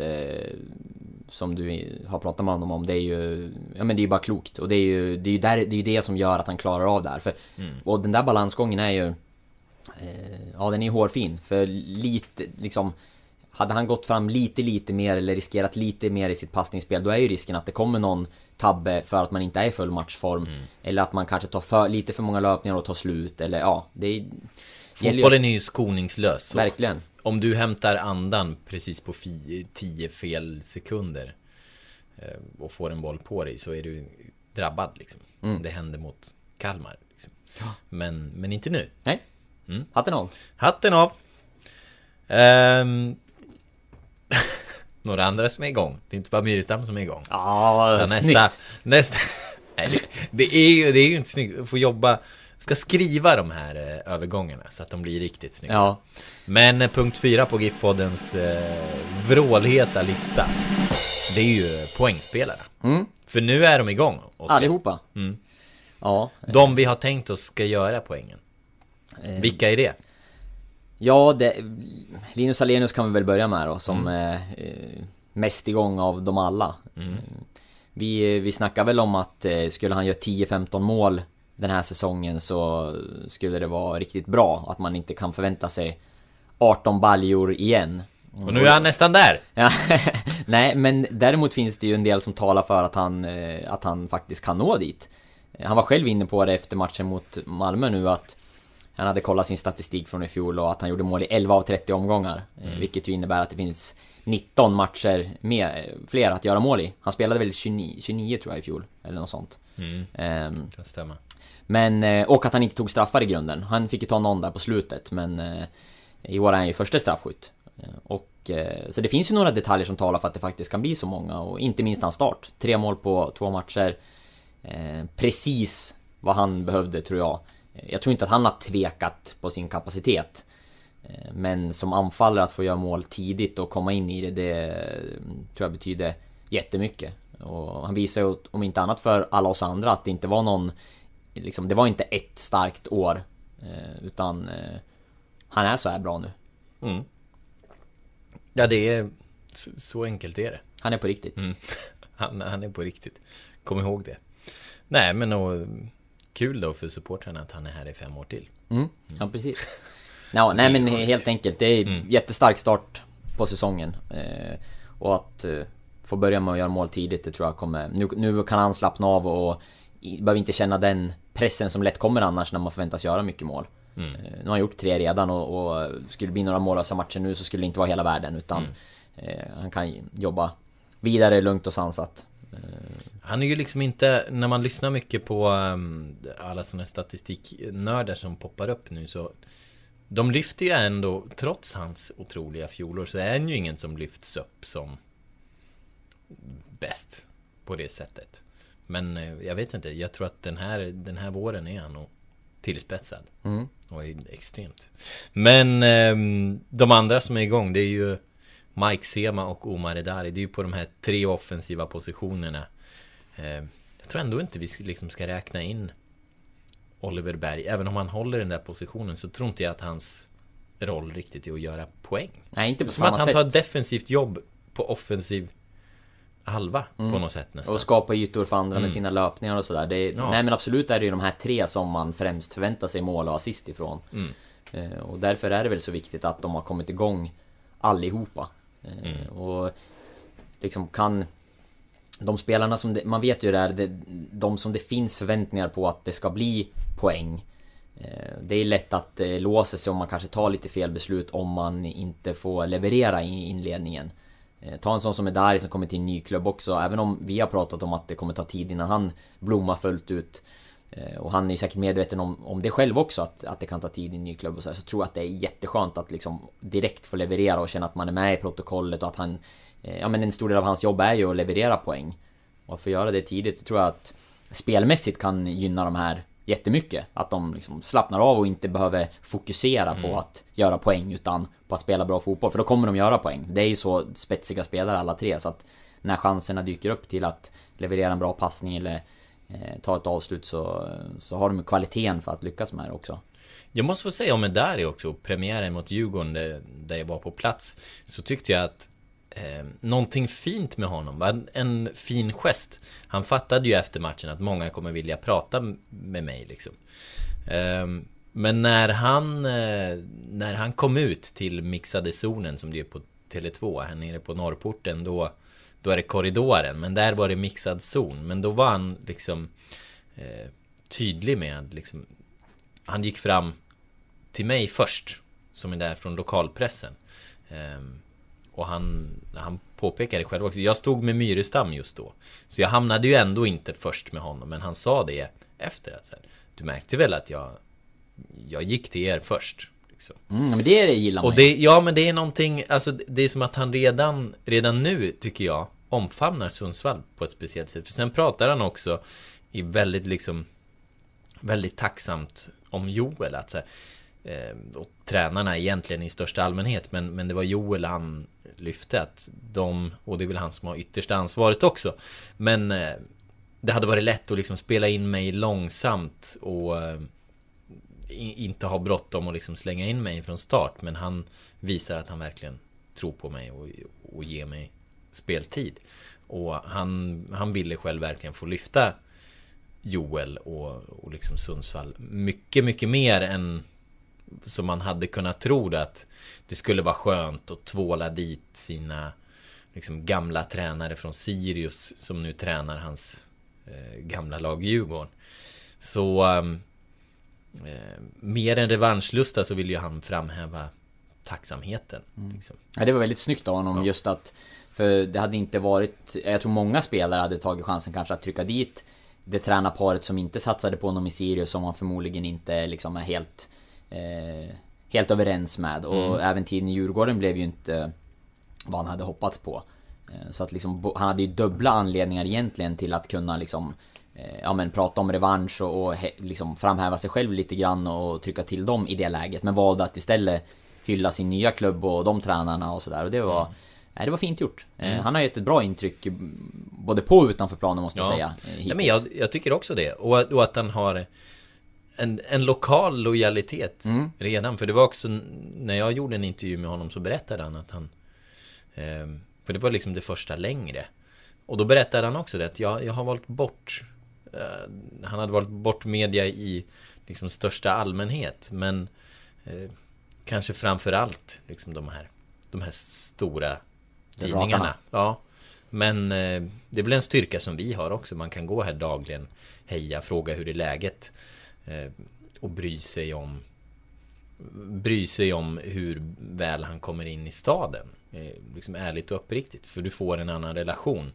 som du har pratat med honom om, det är ju, ja, men det är ju bara klokt. Och det är ju det som gör att han klarar av det här. För, och den där balansgången är ju ja, den är ju hårfin. För lite liksom, hade han gått fram lite mer eller riskerat lite mer i sitt passningsspel, då är ju risken att det kommer någon tabbe för att man inte är i full matchform. Eller att man kanske tar lite för många löpningar och tar slut. Eller, ja, fotbollen är ju skoningslös så. Verkligen. Om du hämtar andan precis på 10 fel sekunder och får en boll på dig, så är du drabbad liksom. Det hände mot Kalmar liksom. Ja. Men inte nu. Nej. Hatten av. Några andra som är igång. Det är inte bara Myrestam som är igång. Ja, nästa. Nej, det är ju inte snyggt att få jobba. Ska skriva de här övergångarna så att de blir riktigt snygga. Ja. Men punkt 4 på GIF-poddens vrålheta lista, det är ju poängspelare. För nu är de igång. Allihopa. Ja. De vi har tänkt oss ska göra poängen. Vilka är det? Ja, Linus Hallenius kan vi väl börja med då, som mest igång av dem alla. Vi snackar väl om att skulle han göra 10-15 mål den här säsongen så skulle det vara riktigt bra, att man inte kan förvänta sig 18 baljor igen. Och nu är han nästan där. Nej, men däremot finns det ju en del som talar för att han faktiskt kan nå dit. Han var själv inne på det efter matchen mot Malmö nu, att han hade kollat sin statistik från i fjol och att han gjorde mål i 11 av 30 omgångar. Vilket ju innebär att det finns 19 matcher med fler att göra mål i. Han spelade väl 29 tror jag i fjol eller något sånt. Det stämmer. Men, och att han inte tog straffar i grunden. Han fick ju ta någon där på slutet, men i år är han ju första straffskytt. Och så det finns ju några detaljer som talar för att det faktiskt kan bli så många. Och inte minst han start 3 mål på 2 matcher. Precis vad han behövde, tror jag. Jag tror inte att han har tvekat på sin kapacitet, men som anfallare att få göra mål tidigt och komma in i det tror jag betyder jättemycket. Och han visar ju, om inte annat för alla oss andra, att det inte var någon liksom, det var inte ett starkt år, utan han är så här bra nu. Ja, det är så enkelt är det. Han är på riktigt. Han är på riktigt. Kom ihåg det. Nej, men kul då för supportrarna att han är här i 5 år till. Ja, precis. Ja, nej, men helt enkelt, det är jättestark start på säsongen. Och att få börja med att göra mål tidigt, det tror jag kommer... Nu kan han slappna av och behöver inte känna den pressen som lätt kommer annars när man förväntas göra mycket mål. Nu har han gjort 3 redan och skulle det bli några mållösa matcher nu så skulle det inte vara hela världen, utan han kan jobba vidare lugnt och sansat. Han är ju liksom inte, när man lyssnar mycket på alla sådana statistiknördar som poppar upp nu, så de lyfter ju ändå, trots hans otroliga fjolor, så är han ju ingen som lyfts upp som bäst på det sättet. Men jag vet inte, jag tror att den här våren är han nog tillspetsad och är extremt. Men de andra som är igång, det är ju Mike Sema och Omar Eddahri. Det är ju på de här 3 offensiva positionerna. Jag tror ändå inte vi liksom ska räkna in Oliver Berg. Även om han håller den där positionen så tror inte jag att hans roll riktigt är att göra poäng. Nej, inte på samma sätt. Som att han tar defensivt jobb på offensiv halva på något sätt nästan. Och skapa ytor för andra med sina löpningar och sådär. Nej, men absolut är det ju de här 3 som man främst förväntar sig mål och assist ifrån. Och därför är det väl så viktigt att de har kommit igång allihopa. Och liksom kan de spelarna som det, man vet ju det, de som det finns förväntningar på att det ska bli poäng, det är lätt att det låser sig om man kanske tar lite fel beslut om man inte får leverera i inledningen. Ta en sån som Eddahri som kommer till en ny klubb också, även om vi har pratat om att det kommer ta tid innan han blommar fullt ut, och han är säkert medveten om det själv också, att det kan ta tid i en ny klubb och så tror jag att det är jätteskönt att liksom direkt få leverera och känna att man är med i protokollet och att han, ja, men en stor del av hans jobb är ju att leverera poäng, och för att göra det tidigt tror jag att spelmässigt kan gynna de här jättemycket, att de liksom slappnar av och inte behöver fokusera på att göra poäng utan på att spela bra fotboll, för då kommer de göra poäng. Det är ju så spetsiga spelare alla 3, så att när chanserna dyker upp till att leverera en bra passning eller ta ett avslut så har de kvaliteten för att lyckas med det också. Jag måste få säga om Eddahri också, premiären mot Djurgården där jag var på plats, så tyckte jag att någonting fint med honom var en fin gest. Han fattade ju efter matchen att många kommer vilja prata med mig liksom. Men när han kom ut till mixade zonen, som det är på Tele2 här nere på Norrporten, då är det korridoren, men där var det mixad zon. Men då var han liksom tydlig med liksom, han gick fram till mig först som är där från lokalpressen, och han påpekade själv också. Jag stod med Myrestam just då, så jag hamnade ju ändå inte först med honom, men han sa det efter att så här, du märkte väl att jag gick till er först liksom. Men det är det jag gillar. Och det, ja, men det är någonting, alltså, det är som att han redan nu tycker jag omfamnar Sundsvall på ett speciellt sätt. För sen pratar han också i väldigt liksom väldigt tacksamt om Joel, att så här, och tränarna egentligen i största allmänhet, men det var Joel han lyfte, att de, och det är väl han som har yttersta ansvaret också, men det hade varit lätt att liksom spela in mig långsamt och inte ha bråttom och liksom slänga in mig från start, men han visar att han verkligen tror på mig och ger mig speltid, och han ville själv verkligen få lyfta Joel och liksom Sundsvall mycket, mycket mer än som man hade kunnat tro, att det skulle vara skönt att tvåla dit sina liksom gamla tränare från Sirius som nu tränar hans gamla lag Djurgården. Så mer än revanschlusta så vill ju han framhäva tacksamheten liksom. Ja, det var väldigt snyggt av honom, just att, för det hade inte varit, jag tror många spelare hade tagit chansen kanske att trycka dit det tränarparet som inte satsade på honom i Sirius, som han förmodligen inte liksom är helt överens med, och även tiden i Djurgården blev ju inte vad han hade hoppats på, så att liksom, han hade ju dubbla anledningar egentligen till att kunna liksom, ja, men prata om revansch och liksom framhäva sig själv lite grann och trycka till dem i det läget, men valde att istället hylla sin nya klubb och de tränarna och sådär, och det var det var fint gjort. Han har gett ett bra intryck både på och utanför planen, måste jag säga. Ja, men jag tycker också det, och att han har en lokal lojalitet redan, för det var också när jag gjorde en intervju med honom, så berättade han att han för det var liksom det första längre, och då berättade han också det, att jag har valt bort han hade varit bort media i liksom största allmänhet, men kanske framförallt liksom de här stora tidningarna. Ja. Men det är väl en styrka som vi har också. Man kan gå här dagligen, heja, fråga hur det är läget och bry sig om hur väl han kommer in i staden. Liksom ärligt och uppriktigt, för du får en annan relation.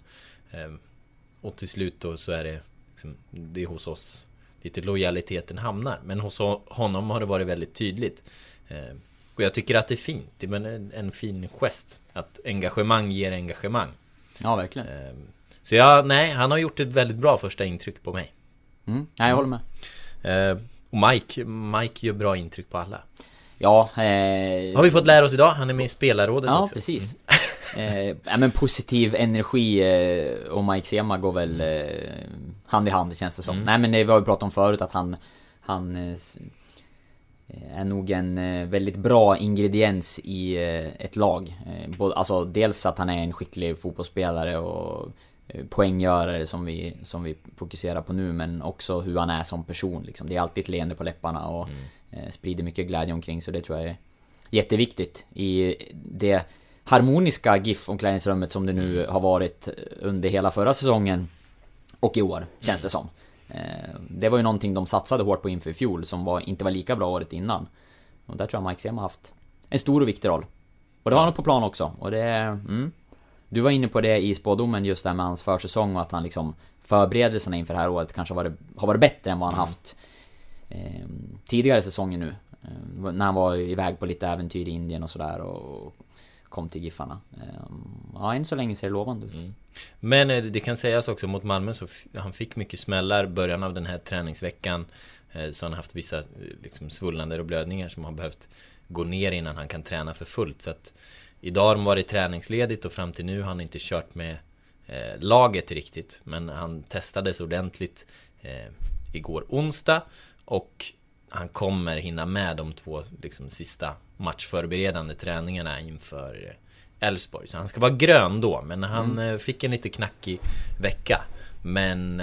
Och till slut då så är det liksom, det är hos oss lite lojaliteten hamnar, men hos honom har det varit väldigt tydligt. Och jag tycker att det är fint. Det är en fin gest att engagemang ger engagemang. Ja, verkligen. Så han har gjort ett väldigt bra första intryck på mig. Mm. Nej, jag håller med. Och Mike gör bra intryck på alla. Ja, har vi fått lära oss idag? Han är med i spelarrådet också. Ja, precis. Men positiv energi och Mike Sema går väl hand i hand, känns det som. Mm. Nej, men det var ju pratat om förut att han är nog en väldigt bra ingrediens i ett lag. Alltså dels att han är en skicklig fotbollsspelare och poänggörare som vi fokuserar på nu, men också hur han är som person. Liksom. Det är alltid ett leende på läpparna och sprider mycket glädje omkring, så det tror jag är jätteviktigt i det harmoniska GIF-omklädningsrummet som det nu har varit under hela förra säsongen och i år, känns det som. Det var ju någonting de satsade hårt på inför i fjol som inte var lika bra året innan. Och där tror jag Mike Sema har haft en stor och viktig roll. Och det har han på plan också. Och det, du var inne på det i spådomen, just där med hans försäsong och att han liksom förberedelserna inför det här året kanske har varit bättre än vad han haft tidigare säsonger nu. När han var iväg på lite äventyr i Indien och sådär och kom till Giffarna. Ja, än så länge ser det lovande ut. Mm. Men det kan sägas också mot Malmö, så han fick mycket smällar början av den här träningsveckan, så han har haft vissa liksom svullnader och blödningar som har behövt gå ner innan han kan träna för fullt. Så att idag har de varit träningsledigt och fram till nu har han inte kört med laget riktigt, men han testades ordentligt igår onsdag och han kommer hinna med de två liksom sista matchförberedande träningarna inför Elfsborg. Så han ska vara grön då, men han fick en lite knackig vecka. Men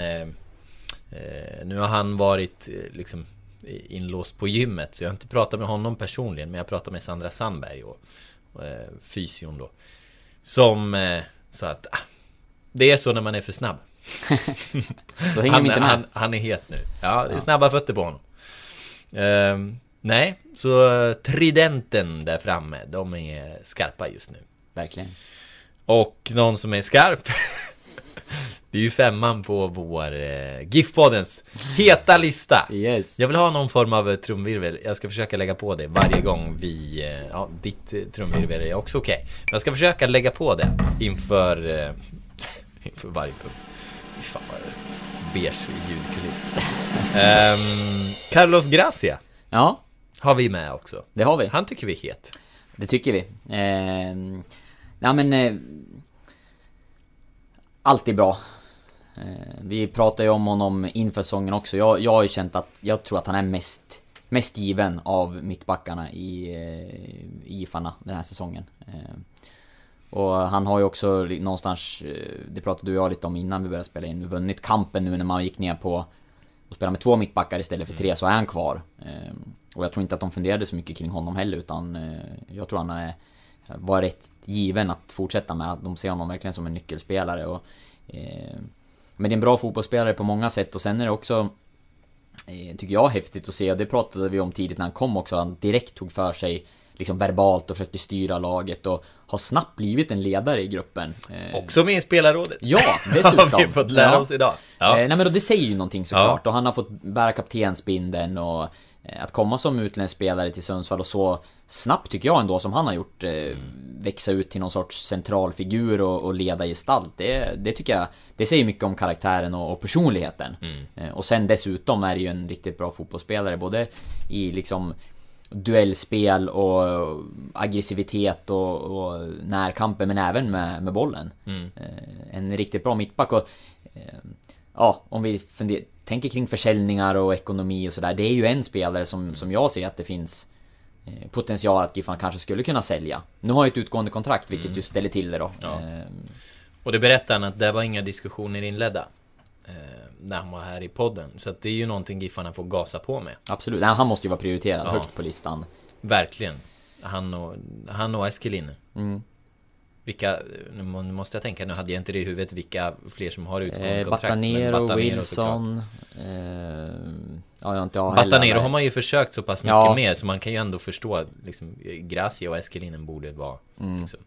nu har han varit liksom inlåst på gymmet, så jag har inte pratat med honom personligen, men jag pratat med Sandra Sandberg och fysion då, som sa att det är så när man är för snabb. Då hänger inte med. Han är het nu. Ja, det är snabba fötter på honom. Nej, så tridenten där framme, de är skarpa just nu. Verkligen. Och någon som är skarp det är ju femman på vår GIF-poddens heta lista. Yes. Jag vill ha någon form av trumvirvel. Jag ska försöka lägga på det varje gång vi... ja, ditt trumvirvel är också okej. Men jag ska försöka lägga på det inför varje punkt. Fan vad beige ljudkuliss. Carlos Gracia. Ja. Har vi med också. Det har vi. Han tycker vi är het. Det tycker vi. Allt är bra. Vi pratar ju om honom inför säsongen också. Jag har ju känt att jag tror att han är mest given av mittbackarna i GIFarna den här säsongen. Och han har ju också någonstans, det pratade du och jag lite om innan vi började spela in, vunnit kampen nu när man gick ner på och spela med två mittbackar istället för tre, så är han kvar. Och jag tror inte att de funderade så mycket kring honom heller, utan jag tror han var rätt given att fortsätta med. De ser honom verkligen som en nyckelspelare. Och, men det är en bra fotbollsspelare på många sätt. Och sen är det också, tycker jag, häftigt att se, och det pratade vi om tidigt när han kom också, han direkt tog för sig liksom verbalt och försökte styra laget och har snabbt blivit en ledare i gruppen. Också med i spelarrådet. Ja, dessutom. Har vi fått lära oss idag. Ja. Nej, men då, det säger ju någonting såklart. Ja. Och han har fått bära kaptensbindeln och att komma som utländsk spelare till Sundsvall och så snabbt, tycker jag ändå, som han har gjort, växa ut till någon sorts central figur och leda gestalt. Det tycker jag, det säger mycket om karaktären och personligheten. Mm. Och sen dessutom är det ju en riktigt bra fotbollsspelare, både i liksom duellspel och aggressivitet och närkampen, men även med bollen. En riktigt bra mittback. Och, om vi tänker kring försäljningar och ekonomi och sådär, det är ju en spelare som jag ser att det finns potential att GIFan kanske skulle kunna sälja. Nu har ju ett utgående kontrakt, vilket just ställer till det då. Ja. Och det berättar han att det var inga diskussioner inledda. när han var här i podden. Så att det är ju någonting Giffarna får gasa på med. Absolut, han måste ju vara prioriterad högt på listan. Verkligen. Han och Eskelinen. Mm. Vilka, nu måste jag tänka, nu hade jag inte det i huvudet vilka fler som har utgående kontrakt. Batanero, Wilson, Batanero har man ju försökt så pass mycket med, så man kan ju ändå förstå liksom, Gracia och Eskelinen borde vara liksom,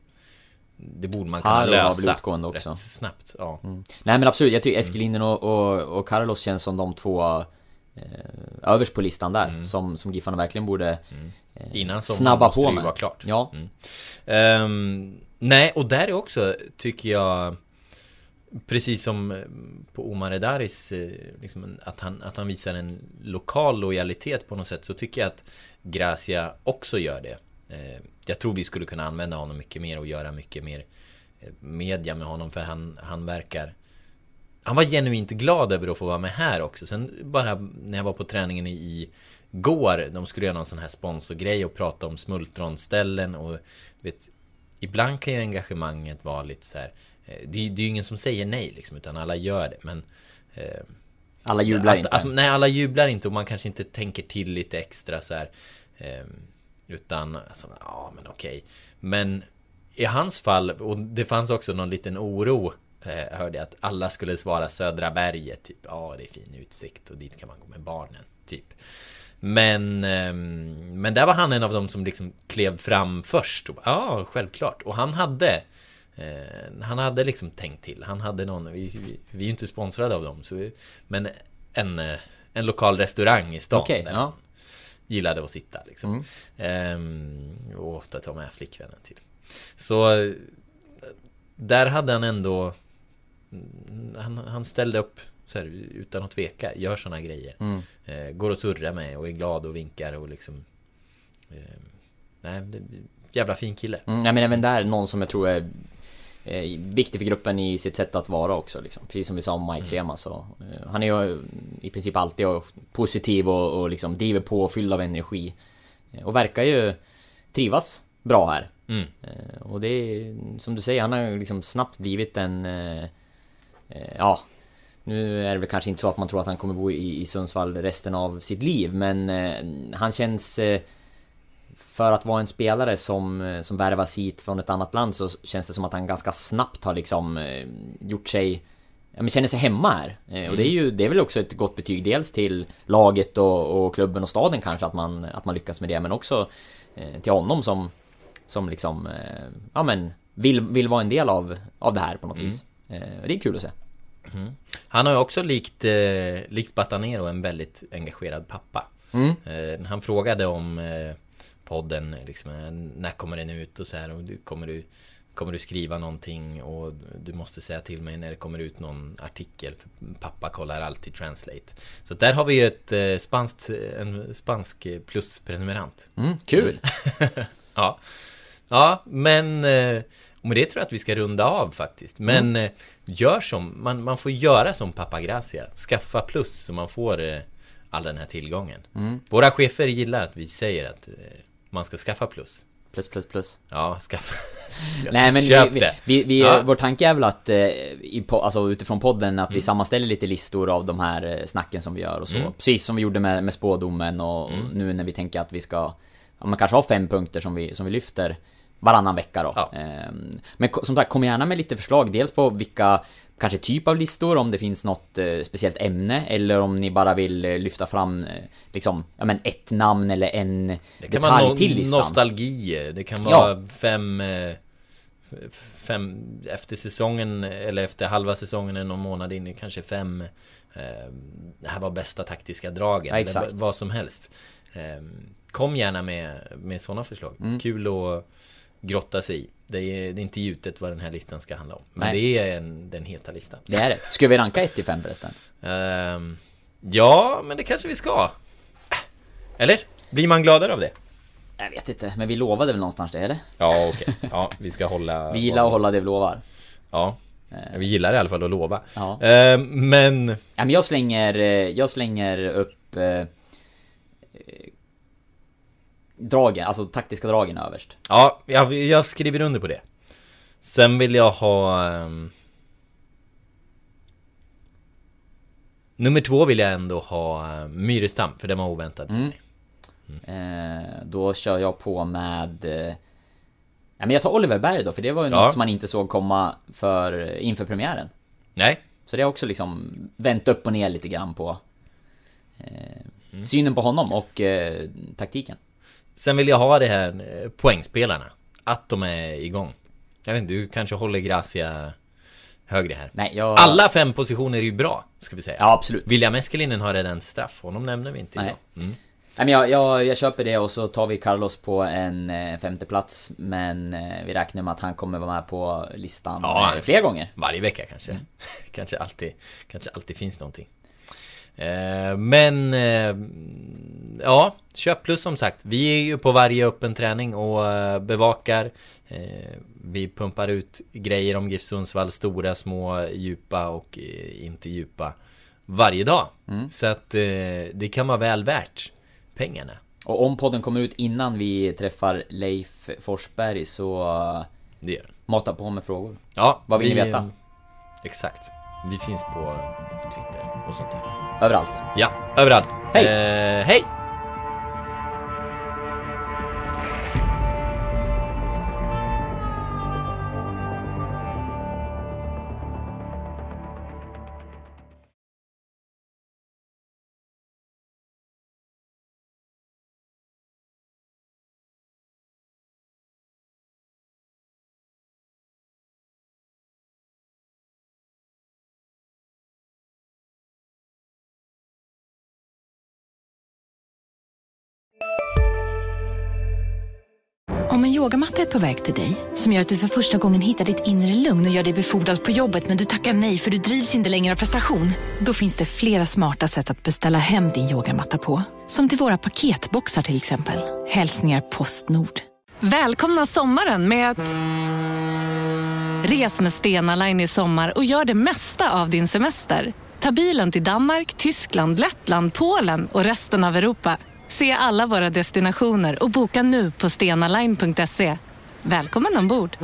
det borde man kunna lösa också. Rätt snabbt. Ja. Mm. Nej men absolut, jag tycker Eskelinen och Carlos känns som de två överst på listan där som Giffarna verkligen borde innan snabba på med. Vara klart. Ja. Mm. Nej, och där är också, tycker jag, precis som på Omar Eddahris, liksom, att han visar en lokal lojalitet på något sätt, så tycker jag att Gracia också gör det. Jag tror vi skulle kunna använda honom mycket mer och göra mycket mer media med honom, för han verkar... Han var genuint glad över att få vara med här också. Sen bara när jag var på träningen i går, de skulle göra någon sån här sponsorgrej och prata om smultronställen och vet... Ibland kan ju engagemanget vara lite så här. Det är ju ingen som säger nej liksom, utan alla gör det, men alla jublar inte. Nej, alla jublar inte, och man kanske inte tänker till lite extra så här, utan alltså, ja men okej. Men i hans fall, och det fanns också någon liten oro, hörde jag, att alla skulle svara Södra berget typ. Ja, det är fin utsikt och dit kan man gå med barnen typ. Men där var han en av dem som liksom klev fram först. Ja, självklart. Och han hade liksom tänkt till. Han hade någon, vi är ju inte sponsrade av dem, så, men en lokal restaurang i stan, där han gillade att sitta liksom. Och ofta ta med flickvännen till. Så där hade han ändå, han ställde upp så här, utan att tveka, gör såna grejer. Går och surrar med och är glad och vinkar och liksom jävla fin kille. Men även där, någon som jag tror är viktig för gruppen i sitt sätt att vara också liksom. Precis som vi sa om Mike Sema, så han är ju i princip alltid positiv och liksom driver på och fylld av energi, och verkar ju trivas bra här. Och det är, som du säger, han har liksom snabbt blivit en nu är det väl kanske inte så att man tror att han kommer bo i Sundsvall resten av sitt liv, men han känns, för att vara en spelare som värvas hit från ett annat land, så känns det som att han ganska snabbt har liksom gjort sig, känner sig hemma här. Och det är väl också ett gott betyg, dels till laget och klubben och staden kanske, att man lyckas med det, men också till honom som liksom vill vara en del av det här på något vis. Det är kul att se. Han har ju också likt Batanero en väldigt engagerad pappa. Han frågade om podden liksom, när kommer den ut och så här, och kommer du skriva någonting, och du måste säga till mig när det kommer ut någon artikel, för pappa kollar alltid Translate. Så där har vi ju en spansk plusprenumerant. Kul. Ja, men och med det tror jag att vi ska runda av faktiskt. Men gör som, man får göra som pappa Gracia. Skaffa plus så man får all den här tillgången. Våra chefer gillar att vi säger att man ska skaffa plus. Plus. Ja, skaffa. Nej, men köp det. Vår tanke är väl att utifrån podden att vi sammanställer lite listor av de här snacken som vi gör och så. Precis som vi gjorde med spådomen och nu när vi tänker att vi ska, man kanske har 5 punkter som vi lyfter varannan vecka då. Ja. Men som sagt, kom gärna med lite förslag, dels på vilka, kanske typ av listor, om det finns något speciellt ämne, eller om ni bara vill lyfta fram liksom, ett namn eller en detalj till listan. Det kan vara nostalgi, det kan vara fem efter säsongen, eller efter halva säsongen eller någon månad in, kanske 5 det här var bästa taktiska dragen, eller vad som helst. Kom gärna med sådana förslag. Kul att grotta sig i. Det är inte gjutet vad den här listan ska handla om. Men det är den heta listan. Det är det. Ska vi ranka 1-5 förresten? Ja, men det kanske vi ska. Eller? Blir man gladare av det? Jag vet inte, men vi lovade väl någonstans det, eller? Ja, okej. Ja, vi ska hålla... vi gillar att hålla det vi lovar. Ja, vi gillar i alla fall att lova. Ja. Men... ja, men jag slänger upp... dragen, alltså taktiska dragen överst. Ja, jag skriver under på det. Sen vill jag ha Nummer 2 vill jag ändå ha Myrestam, för den var oväntad för mig. Då kör jag på med men jag tar Oliver Berg då, för det var ju något som man inte såg komma inför premiären. Nej. Så det har också liksom vänt upp och ner lite grann på synen på honom och taktiken. Sen vill jag ha det här poängspelarna, att de är igång. Jag vet inte, du kanske håller Gracia högre här. Nej, alla 5 positioner är ju bra, ska vi säga. Ja, absolut. William Eskelinen har redan straff, honom nämner vi inte idag. Nej, men jag köper det, och så tar vi Carlos på en 5:e plats. Men vi räknar med att han kommer vara med på listan fler gånger. Varje vecka kanske. Kanske alltid finns någonting. Men köpplus som sagt. Vi är ju på varje öppen träning och bevakar. Vi pumpar ut grejer om GIF Sundsvall, stora, små, djupa och inte djupa varje dag. Så att det kan vara väl värt pengarna. Och om podden kommer ut innan vi träffar Leif Forsberg, så mata på med frågor. Ja, vad vill ni veta? Exakt. Vi finns på Twitter och sånt där. Överallt. Ja, överallt. Hej! Hej! Om en yogamatta är på väg till dig, som gör att du för första gången hittar ditt inre lugn och gör dig befordrad på jobbet, men du tackar nej för du drivs inte längre av prestation. Då finns det flera smarta sätt att beställa hem din yogamatta på. Som till våra paketboxar till exempel. Hälsningar Postnord. Välkomna sommaren med att... Res med Stena Line i sommar och gör det mesta av din semester. Ta bilen till Danmark, Tyskland, Lettland, Polen och resten av Europa. Se alla våra destinationer och boka nu på stenaline.se. Välkommen ombord!